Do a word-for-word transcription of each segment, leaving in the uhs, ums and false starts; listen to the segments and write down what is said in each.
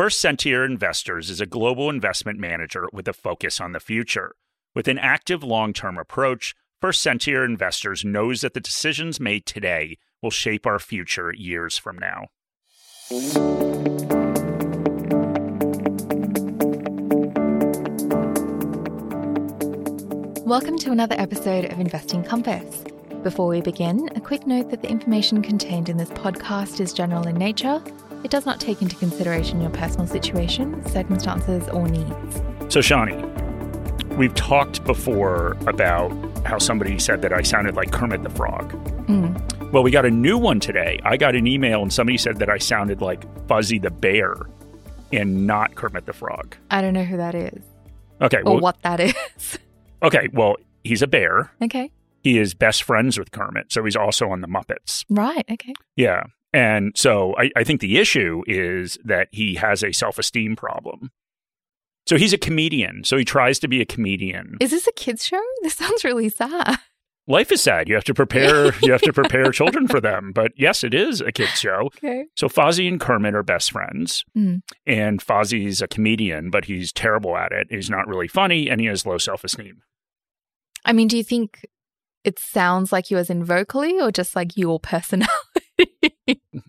First Sentier Investors is a global investment manager with a focus on the future. With an active long-term approach, First Sentier Investors knows that the decisions made today will shape our future years from now. Welcome to another episode of Investing Compass. Before we begin, a quick note that the information contained in this podcast is general in nature. It does not take into consideration your personal situation, circumstances, or needs. So, Shani, we've talked before about how somebody said that I sounded like Kermit the Frog. Mm. Well, we got a new one today. I got an email and somebody said that I sounded like Fuzzy the Bear and not Kermit the Frog. I don't know who that is. Okay. Or well, what that is. Okay. Well, he's a bear. Okay. He is best friends with Kermit, so he's also on the Muppets. Right. Okay. Yeah. And so I, I think the issue is that he has a self-esteem problem. So he's a comedian. So he tries to be a comedian. Is this a kids show? This sounds really sad. Life is sad. You have to prepare you have to prepare children for them. But yes, it is a kids show. Okay. So Fozzie and Kermit are best friends. Mm. And Fozzie's a comedian, but he's terrible at it. He's not really funny and he has low self-esteem. I mean, do you think it sounds like you as in vocally or just like your personality?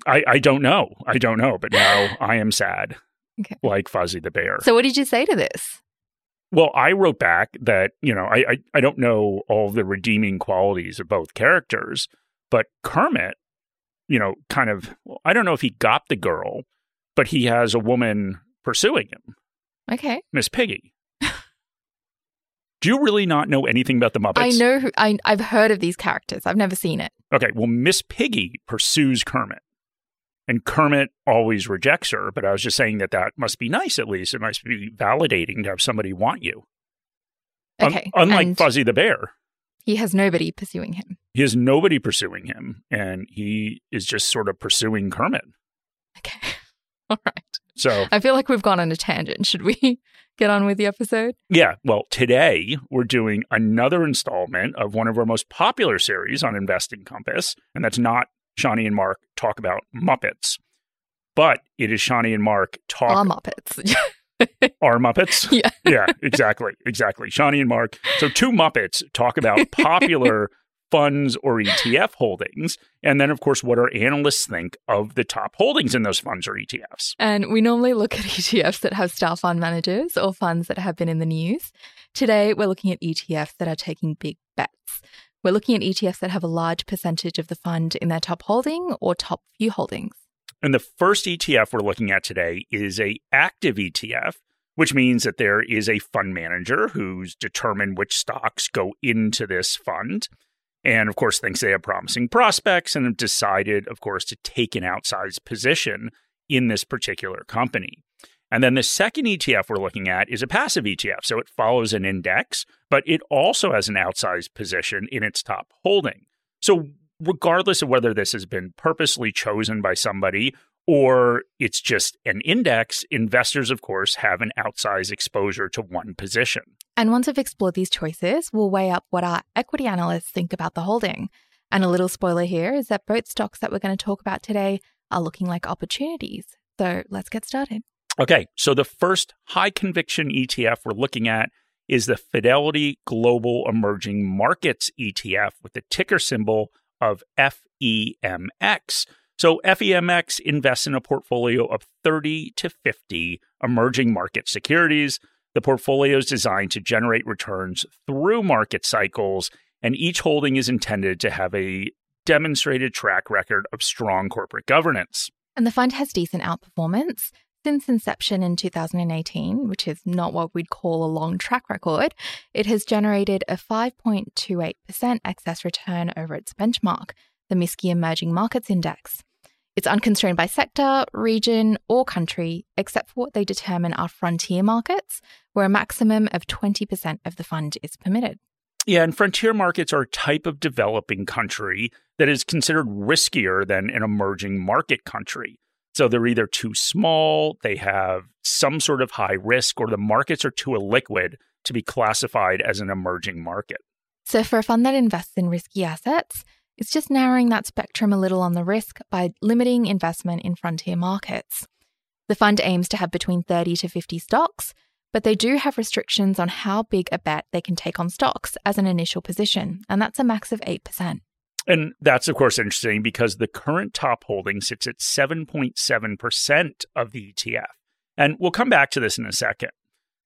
I, I don't know. I don't know. But now I am sad. Okay. Like Fuzzy the Bear. So what did you say to this? Well, I wrote back that, you know, I, I, I don't know all the redeeming qualities of both characters, but Kermit, you know, kind of, well, I don't know if he got the girl, but he has a woman pursuing him. Okay. Miss Piggy. Do you really not know anything about the Muppets? I know. Who, I, I've heard of these characters. I've never seen it. Okay. Well, Miss Piggy pursues Kermit. And Kermit always rejects her. But I was just saying that that must be nice, at least. It must be validating to have somebody want you. Okay. Um, unlike and Fuzzy the Bear. He has nobody pursuing him. He has nobody pursuing him. And he is just sort of pursuing Kermit. Okay. All right. So I feel like we've gone on a tangent. Should we get on with the episode? Yeah. Well, today we're doing another installment of one of our most popular series on Investing Compass. And that's not Shani and Mark Talk About Muppets, but it is Shani and Mark Talk... Our Muppets. Our Muppets? Yeah. Yeah, exactly. Exactly. Shani and Mark. So two Muppets talk about popular funds or E T F holdings. And then, of course, what our analysts think of the top holdings in those funds or E T Fs. And we normally look at E T Fs that have star fund managers or funds that have been in the news. Today, we're looking at E T Fs that are taking big bets. We're looking at E T Fs that have a large percentage of the fund in their top holding or top few holdings. And the first E T F we're looking at today is a active E T F, which means that there is a fund manager who's determined which stocks go into this fund. And, of course, thinks they have promising prospects and have decided, of course, to take an outsized position in this particular company. And then the second E T F we're looking at is a passive E T F. So it follows an index, but it also has an outsized position in its top holding. So regardless of whether this has been purposely chosen by somebody or it's just an index, investors, of course, have an outsized exposure to one position. And once we've explored these choices, we'll weigh up what our equity analysts think about the holding. And a little spoiler here is that both stocks that we're going to talk about today are looking like opportunities. So let's get started. Okay, so the first high conviction E T F we're looking at is the Fidelity Global Emerging Markets E T F with the ticker symbol of F E M X. So F E M X invests in a portfolio of thirty to fifty emerging market securities. The portfolio is designed to generate returns through market cycles, and each holding is intended to have a demonstrated track record of strong corporate governance. And the fund has decent outperformance. Since inception in two thousand eighteen, which is not what we'd call a long track record, it has generated a five point two eight percent excess return over its benchmark, the M S C I Emerging Markets Index. It's unconstrained by sector, region, or country, except for what they determine are frontier markets, where a maximum of twenty percent of the fund is permitted. Yeah, and frontier markets are a type of developing country that is considered riskier than an emerging market country. So they're either too small, they have some sort of high risk, or the markets are too illiquid to be classified as an emerging market. So for a fund that invests in risky assets, it's just narrowing that spectrum a little on the risk by limiting investment in frontier markets. The fund aims to have between thirty to fifty stocks, but they do have restrictions on how big a bet they can take on stocks as an initial position, and that's a max of eight percent. And that's, of course, interesting because the current top holding sits at seven point seven percent of the E T F. And we'll come back to this in a second.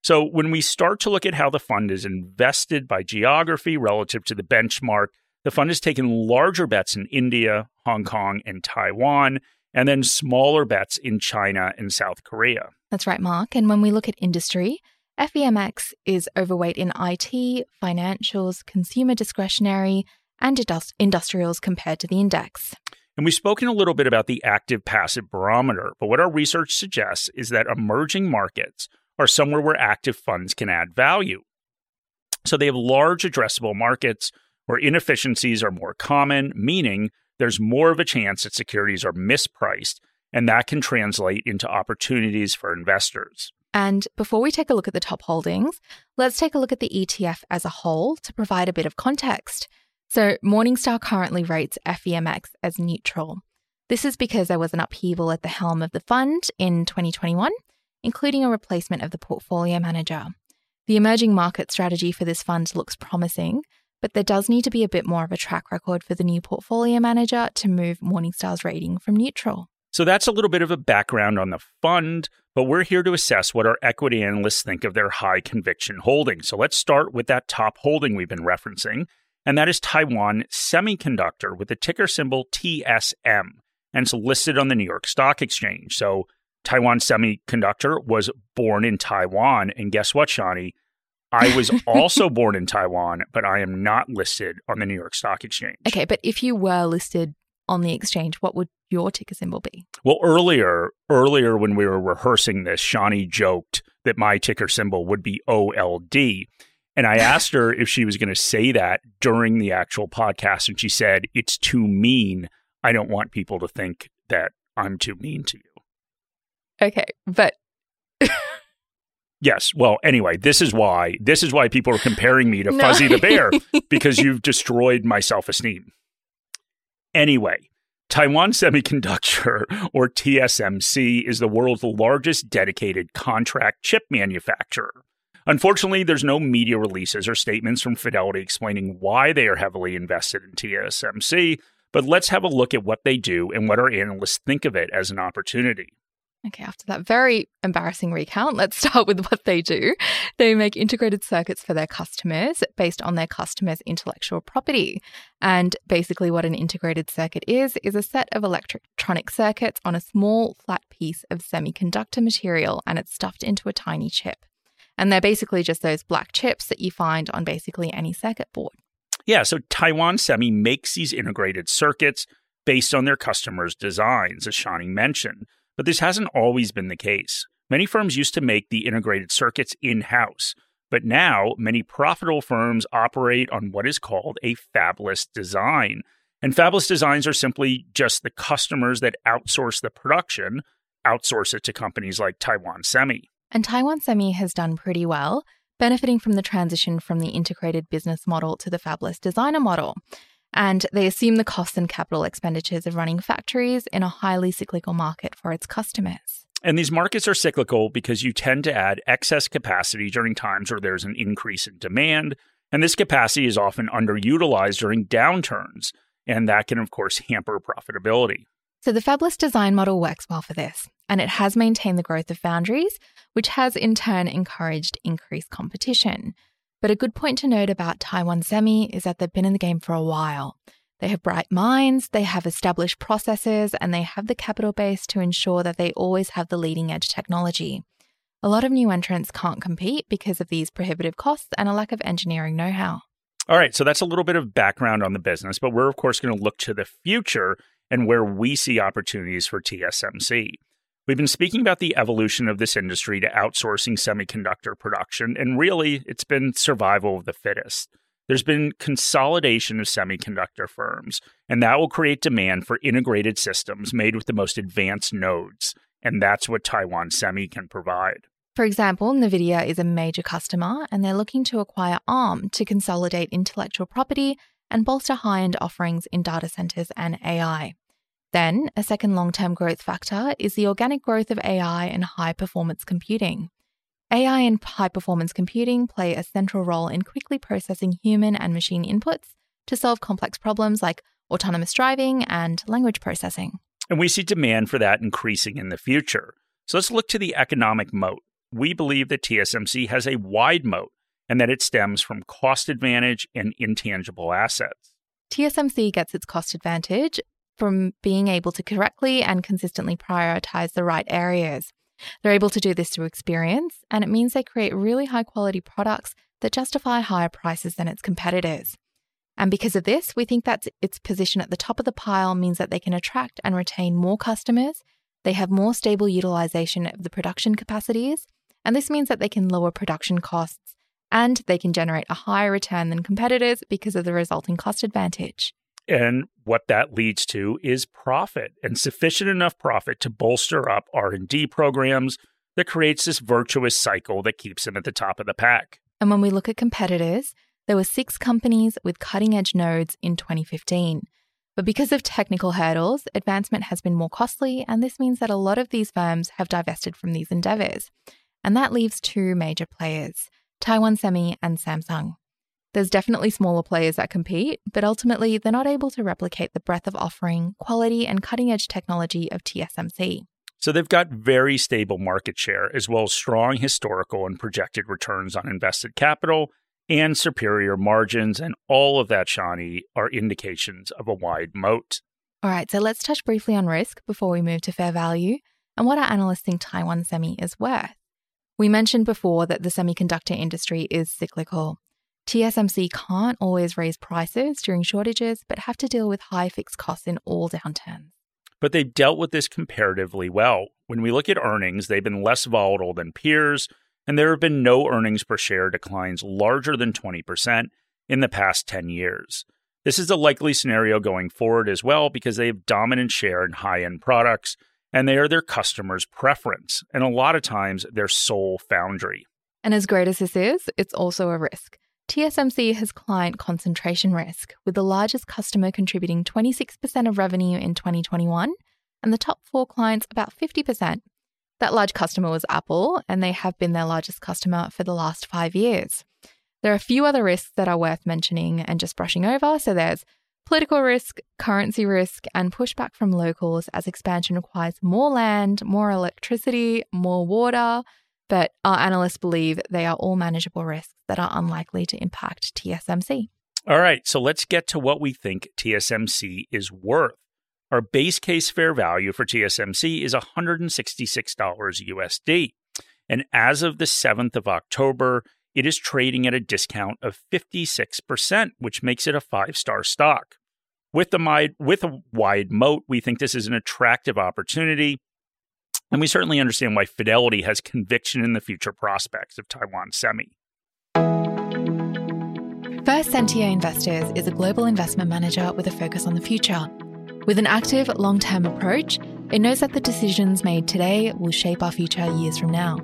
So when we start to look at how the fund is invested by geography relative to the benchmark, the fund has taken larger bets in India, Hong Kong, and Taiwan, and then smaller bets in China and South Korea. That's right, Mark. And when we look at industry, F E M X is overweight in I T, financials, consumer discretionary, and industrials compared to the index. And we've spoken a little bit about the active-passive barometer, but what our research suggests is that emerging markets are somewhere where active funds can add value. So they have large addressable markets where inefficiencies are more common, meaning there's more of a chance that securities are mispriced, and that can translate into opportunities for investors. And before we take a look at the top holdings, let's take a look at the E T F as a whole to provide a bit of context. So Morningstar currently rates F E M X as neutral. This is because there was an upheaval at the helm of the fund in twenty twenty-one, including a replacement of the portfolio manager. The emerging market strategy for this fund looks promising, but there does need to be a bit more of a track record for the new portfolio manager to move Morningstar's rating from neutral. So that's a little bit of a background on the fund, but we're here to assess what our equity analysts think of their high conviction holdings. So let's start with that top holding we've been referencing, and that is Taiwan Semiconductor with the ticker symbol T S M, and it's listed on the New York Stock Exchange. So Taiwan Semiconductor was born in Taiwan, and guess what, Shani? I was also born in Taiwan, but I am not listed on the New York Stock Exchange. Okay, but if you were listed on the exchange, what would your ticker symbol be? Well, earlier, earlier when we were rehearsing this, Shani joked that my ticker symbol would be O L D. And I asked her if she was going to say that during the actual podcast. And she said, it's too mean. I don't want people to think that I'm too mean to you. Okay, but... Yes. Well, anyway, this is why this is why people are comparing me to no. Fuzzy the Bear, because you've destroyed my self-esteem. Anyway, Taiwan Semiconductor, or T S M C, is the world's largest dedicated contract chip manufacturer. Unfortunately, there's no media releases or statements from Fidelity explaining why they are heavily invested in T S M C, but let's have a look at what they do and what our analysts think of it as an opportunity. Okay, after that very embarrassing recount, let's start with what they do. They make integrated circuits for their customers based on their customers' intellectual property. And basically what an integrated circuit is, is a set of electronic circuits on a small flat piece of semiconductor material, and it's stuffed into a tiny chip. And they're basically just those black chips that you find on basically any circuit board. Yeah, so Taiwan Semi makes these integrated circuits based on their customers' designs, as Shani mentioned. But this hasn't always been the case. Many firms used to make the integrated circuits in-house, but now many profitable firms operate on what is called a fabless design. And fabless designs are simply just the customers that outsource the production, outsource it to companies like Taiwan Semi. And Taiwan Semi has done pretty well, benefiting from the transition from the integrated business model to the fabless designer model. And they assume the costs and capital expenditures of running factories in a highly cyclical market for its customers. And these markets are cyclical because you tend to add excess capacity during times where there's an increase in demand. And this capacity is often underutilized during downturns. And that can, of course, hamper profitability. So the fabless design model works well for this. And it has maintained the growth of foundries, which has in turn encouraged increased competition. But a good point to note about Taiwan Semi is that they've been in the game for a while. They have bright minds, they have established processes, and they have the capital base to ensure that they always have the leading edge technology. A lot of new entrants can't compete because of these prohibitive costs and a lack of engineering know-how. All right, so that's a little bit of background on the business, but we're of course going to look to the future and where we see opportunities for T S M C. We've been speaking about the evolution of this industry to outsourcing semiconductor production, and really, it's been survival of the fittest. There's been consolidation of semiconductor firms, and that will create demand for integrated systems made with the most advanced nodes, and that's what Taiwan Semi can provide. For example, NVIDIA is a major customer, and they're looking to acquire ARM to consolidate intellectual property and bolster high-end offerings in data centers and A I. Then, a second long-term growth factor is the organic growth of A I and high-performance computing. A I and high-performance computing play a central role in quickly processing human and machine inputs to solve complex problems like autonomous driving and language processing. And we see demand for that increasing in the future. So let's look to the economic moat. We believe that T S M C has a wide moat and that it stems from cost advantage and intangible assets. T S M C gets its cost advantage from being able to correctly and consistently prioritize the right areas. They're able to do this through experience, and it means they create really high-quality products that justify higher prices than its competitors. And because of this, we think that its position at the top of the pile means that they can attract and retain more customers, they have more stable utilization of the production capacities, and this means that they can lower production costs, and they can generate a higher return than competitors because of the resulting cost advantage. And what that leads to is profit, and sufficient enough profit to bolster up R and D programs that creates this virtuous cycle that keeps them at the top of the pack. And when we look at competitors, there were six companies with cutting-edge nodes in twenty fifteen. But because of technical hurdles, advancement has been more costly, and this means that a lot of these firms have divested from these endeavours. And that leaves two major players, Taiwan Semi and Samsung. There's definitely smaller players that compete, but ultimately they're not able to replicate the breadth of offering, quality and cutting-edge technology of T S M C. So they've got very stable market share, as well as strong historical and projected returns on invested capital and superior margins, and all of that, Shani, are indications of a wide moat. All right, so let's touch briefly on risk before we move to fair value and what our analysts think Taiwan Semi is worth. We mentioned before that the semiconductor industry is cyclical. T S M C can't always raise prices during shortages, but have to deal with high fixed costs in all downturns. But they've dealt with this comparatively well. When we look at earnings, they've been less volatile than peers, and there have been no earnings per share declines larger than twenty percent in the past ten years. This is a likely scenario going forward as well because they have dominant share in high-end products, and they are their customers' preference, and a lot of times their sole foundry. And as great as this is, it's also a risk. T S M C has client concentration risk, with the largest customer contributing twenty-six percent of revenue in twenty twenty-one and the top four clients about fifty percent. That large customer was Apple, and they have been their largest customer for the last five years. There are a few other risks that are worth mentioning and just brushing over. So there's political risk, currency risk, and pushback from locals as expansion requires more land, more electricity, more water. But our analysts believe they are all manageable risks that are unlikely to impact T S M C. All right, so let's get to what we think T S M C is worth. Our base case fair value for T S M C is one hundred sixty-six dollars U S D. And as of the seventh of October, it is trading at a discount of fifty-six percent, which makes it a five-star stock. With, the, with a wide moat, we think this is an attractive opportunity. And we certainly understand why Fidelity has conviction in the future prospects of Taiwan Semi. First Sentier Investors is a global investment manager with a focus on the future. With an active, long-term approach, it knows that the decisions made today will shape our future years from now.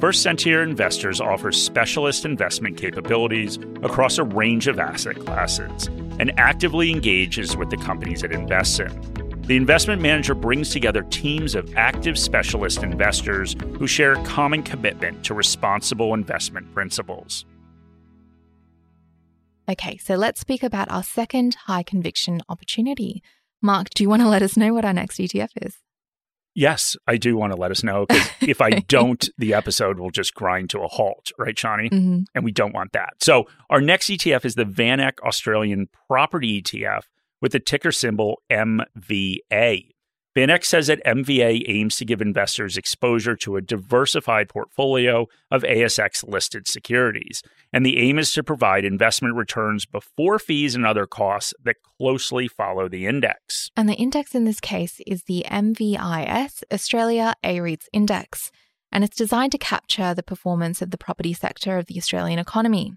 First Sentier Investors offers specialist investment capabilities across a range of asset classes and actively engages with the companies it invests in. The investment manager brings together teams of active specialist investors who share a common commitment to responsible investment principles. Okay, so let's speak about our second high conviction opportunity. Mark, do you want to let us know what our next E T F is? Yes, I do want to let us know, because if I don't, the episode will just grind to a halt, right, Shani? Mm-hmm. And we don't want that. So our next E T F is the VanEck Australian Property E T F, with the ticker symbol M V A. VanEck says that M V A aims to give investors exposure to a diversified portfolio of A S X-listed securities, and the aim is to provide investment returns before fees and other costs that closely follow the index. And the index in this case is the M V I S Australia A-REITs Index, and it's designed to capture the performance of the property sector of the Australian economy.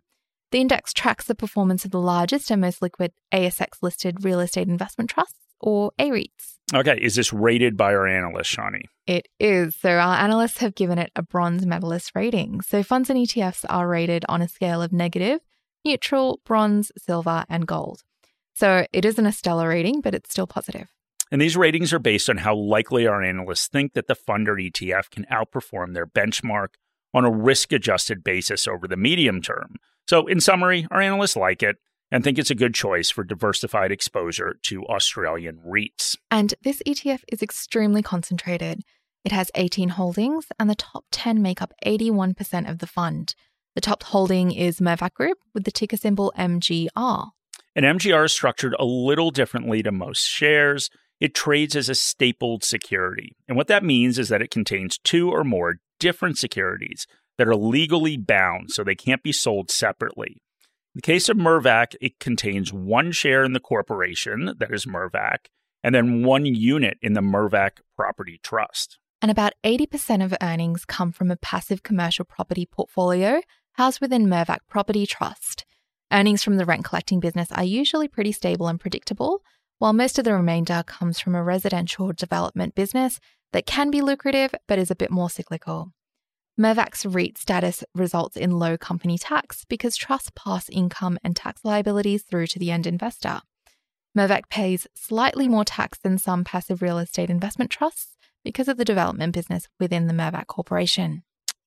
The index tracks the performance of the largest and most liquid A S X-listed real estate investment trusts, or A REITs. Okay, is this rated by our analyst, Shani? It is. So our analysts have given it a bronze medalist rating. So funds and E T Fs are rated on a scale of negative, neutral, bronze, silver, and gold. So it isn't a stellar rating, but it's still positive. And these ratings are based on how likely our analysts think that the fund or E T F can outperform their benchmark on a risk-adjusted basis over the medium term. So in summary, our analysts like it and think it's a good choice for diversified exposure to Australian REITs. And this E T F is extremely concentrated. It has eighteen holdings, and the top ten make up eighty-one percent of the fund. The top holding is Mirvac Group with the ticker symbol M G R. And M G R is structured a little differently to most shares. It trades as a stapled security. And what that means is that it contains two or more different securities that are legally bound, so they can't be sold separately. In the case of Mirvac, it contains one share in the corporation, that is Mirvac, and then one unit in the Mirvac Property Trust. And about eighty percent of earnings come from a passive commercial property portfolio housed within Mirvac Property Trust. Earnings from the rent-collecting business are usually pretty stable and predictable, while most of the remainder comes from a residential development business that can be lucrative but is a bit more cyclical. Mirvac's REIT status results in low company tax because trusts pass income and tax liabilities through to the end investor. Mirvac pays slightly more tax than some passive real estate investment trusts because of the development business within the Mirvac Corporation.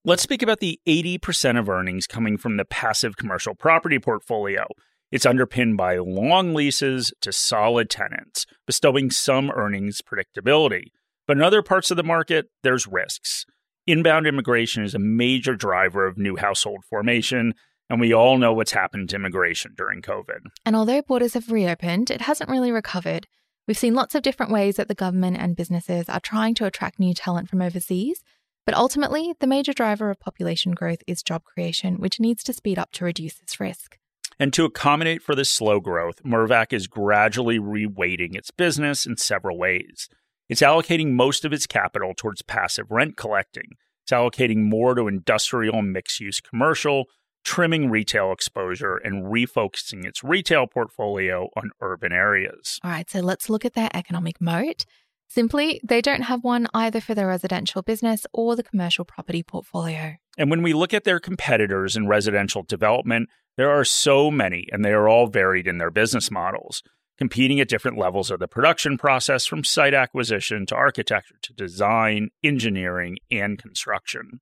Let's speak about the eighty percent of earnings coming from the passive commercial property portfolio. It's underpinned by long leases to solid tenants, bestowing some earnings predictability. But in other parts of the market, there's risks. Inbound immigration is a major driver of new household formation, and we all know what's happened to immigration during COVID. And although borders have reopened, it hasn't really recovered. We've seen lots of different ways that the government and businesses are trying to attract new talent from overseas. But ultimately, the major driver of population growth is job creation, which needs to speed up to reduce this risk. And to accommodate for this slow growth, Mirvac is gradually reweighting its business in several ways. It's allocating most of its capital towards passive rent collecting. It's allocating more to industrial and mixed-use commercial, trimming retail exposure, and refocusing its retail portfolio on urban areas. All right, so let's look at their economic moat. Simply, they don't have one either for their residential business or the commercial property portfolio. And when we look at their competitors in residential development, there are so many, and they are all varied in their business models, competing at different levels of the production process from site acquisition to architecture to design, engineering, and construction.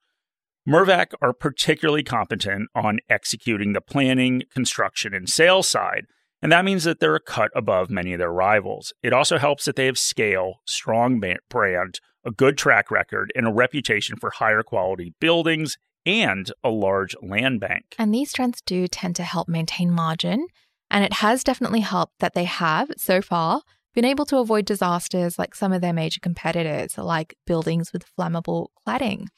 Mirvac are particularly competent on executing the planning, construction, and sales side, and that means that they're a cut above many of their rivals. It also helps that they have scale, strong brand, a good track record, and a reputation for higher quality buildings and a large land bank. And these trends do tend to help maintain margin. And it has definitely helped that they have, so far, been able to avoid disasters like some of their major competitors, like buildings with flammable cladding.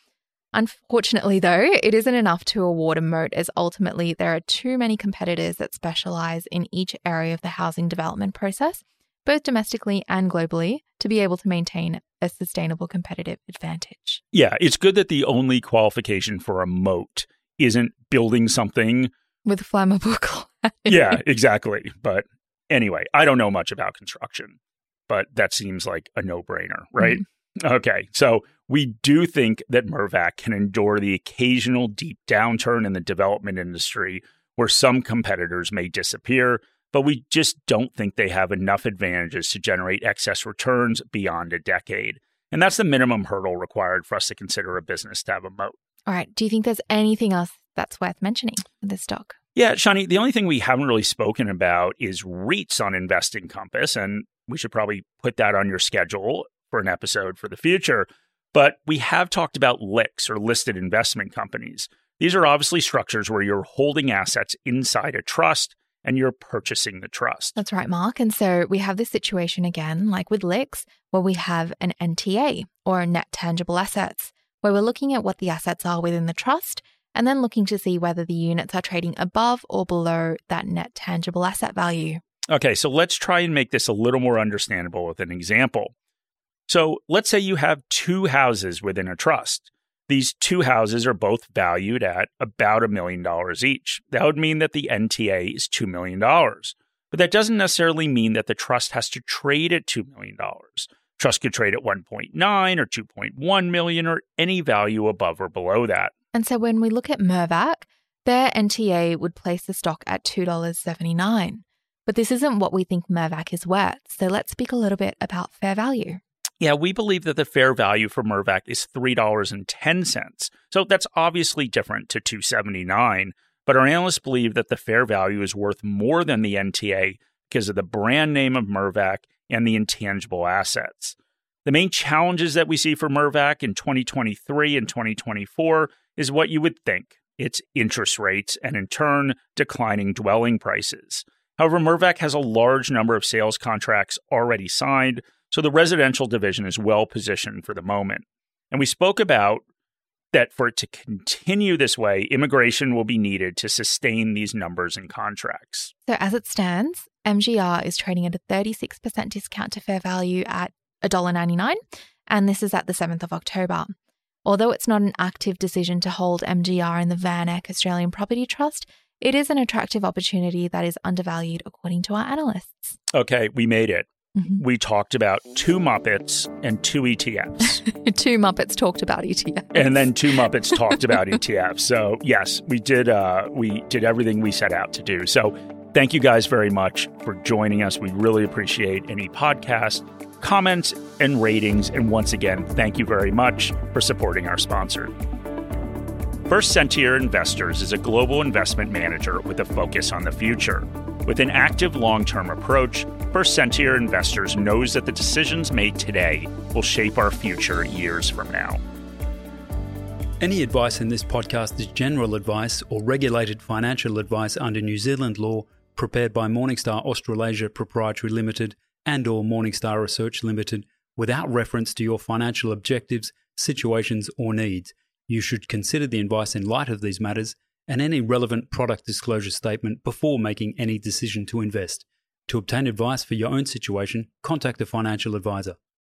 Unfortunately, though, it isn't enough to award a moat, as ultimately there are too many competitors that specialise in each area of the housing development process, both domestically and globally, to be able to maintain a sustainable competitive advantage. Yeah, it's good that the only qualification for a moat isn't building something with flammable cladding. Yeah, exactly. But anyway, I don't know much about construction, but that seems like a no-brainer, right? Mm-hmm. Okay, so we do think that Mirvac can endure the occasional deep downturn in the development industry where some competitors may disappear, but we just don't think they have enough advantages to generate excess returns beyond a decade. And that's the minimum hurdle required for us to consider a business to have a moat. All right. Do you think there's anything else that's worth mentioning for this stock? Yeah, Shani, the only thing we haven't really spoken about is REITs on Investing Compass, and we should probably put that on your schedule for an episode for the future. But we have talked about L I Cs, or listed investment companies. These are obviously structures where you're holding assets inside a trust and you're purchasing the trust. That's right, Mark. And so we have this situation again, like with L I Cs, where we have an N T A, or net tangible assets, where we're looking at what the assets are within the trust and then looking to see whether the units are trading above or below that net tangible asset value. Okay, so let's try and make this a little more understandable with an example. So let's say you have two houses within a trust. These two houses are both valued at about a million dollars each. That would mean that the N T A is two million dollars. But that doesn't necessarily mean that the trust has to trade at two million dollars. Trust could trade at one point nine or two point one million or any value above or below that. And so when we look at Mirvac, their N T A would place the stock at two dollars seventy-nine. But this isn't what we think Mirvac is worth. So let's speak a little bit about fair value. Yeah, we believe that the fair value for Mirvac is three dollars and ten cents. So that's obviously different to two dollars and seventy-nine cents. But our analysts believe that the fair value is worth more than the N T A because of the brand name of Mirvac and the intangible assets. The main challenges that we see for Mirvac in twenty twenty-three and twenty twenty-four is what you would think. It's interest rates and, in turn, declining dwelling prices. However, Mirvac has a large number of sales contracts already signed, so the residential division is well positioned for the moment. And we spoke about that for it to continue this way, immigration will be needed to sustain these numbers and contracts. So as it stands, M G R is trading at a thirty-six percent discount to fair value at one dollar ninety-nine, and this is at the seventh of October. Although it's not an active decision to hold M G R in the VanEck Australian Property Trust, it is an attractive opportunity that is undervalued according to our analysts. Okay, we made it. Mm-hmm. We talked about two Muppets and two E T Fs. Two Muppets talked about E T Fs. And then two Muppets talked about E T Fs. So yes, we did, uh, we did everything we set out to do. So thank you guys very much for joining us. We really appreciate any podcast comments and ratings. And once again, thank you very much for supporting our sponsor. First Sentier Investors is a global investment manager with a focus on the future. With an active long-term approach, First Sentier Investors knows that the decisions made today will shape our future years from now. Any advice in this podcast is general advice or regulated financial advice under New Zealand law prepared by Morningstar Australasia Proprietary Limited and or Morningstar Research Limited without reference to your financial objectives, situations or needs. You should consider the advice in light of these matters and any relevant product disclosure statement before making any decision to invest. To obtain advice for your own situation, contact a financial advisor.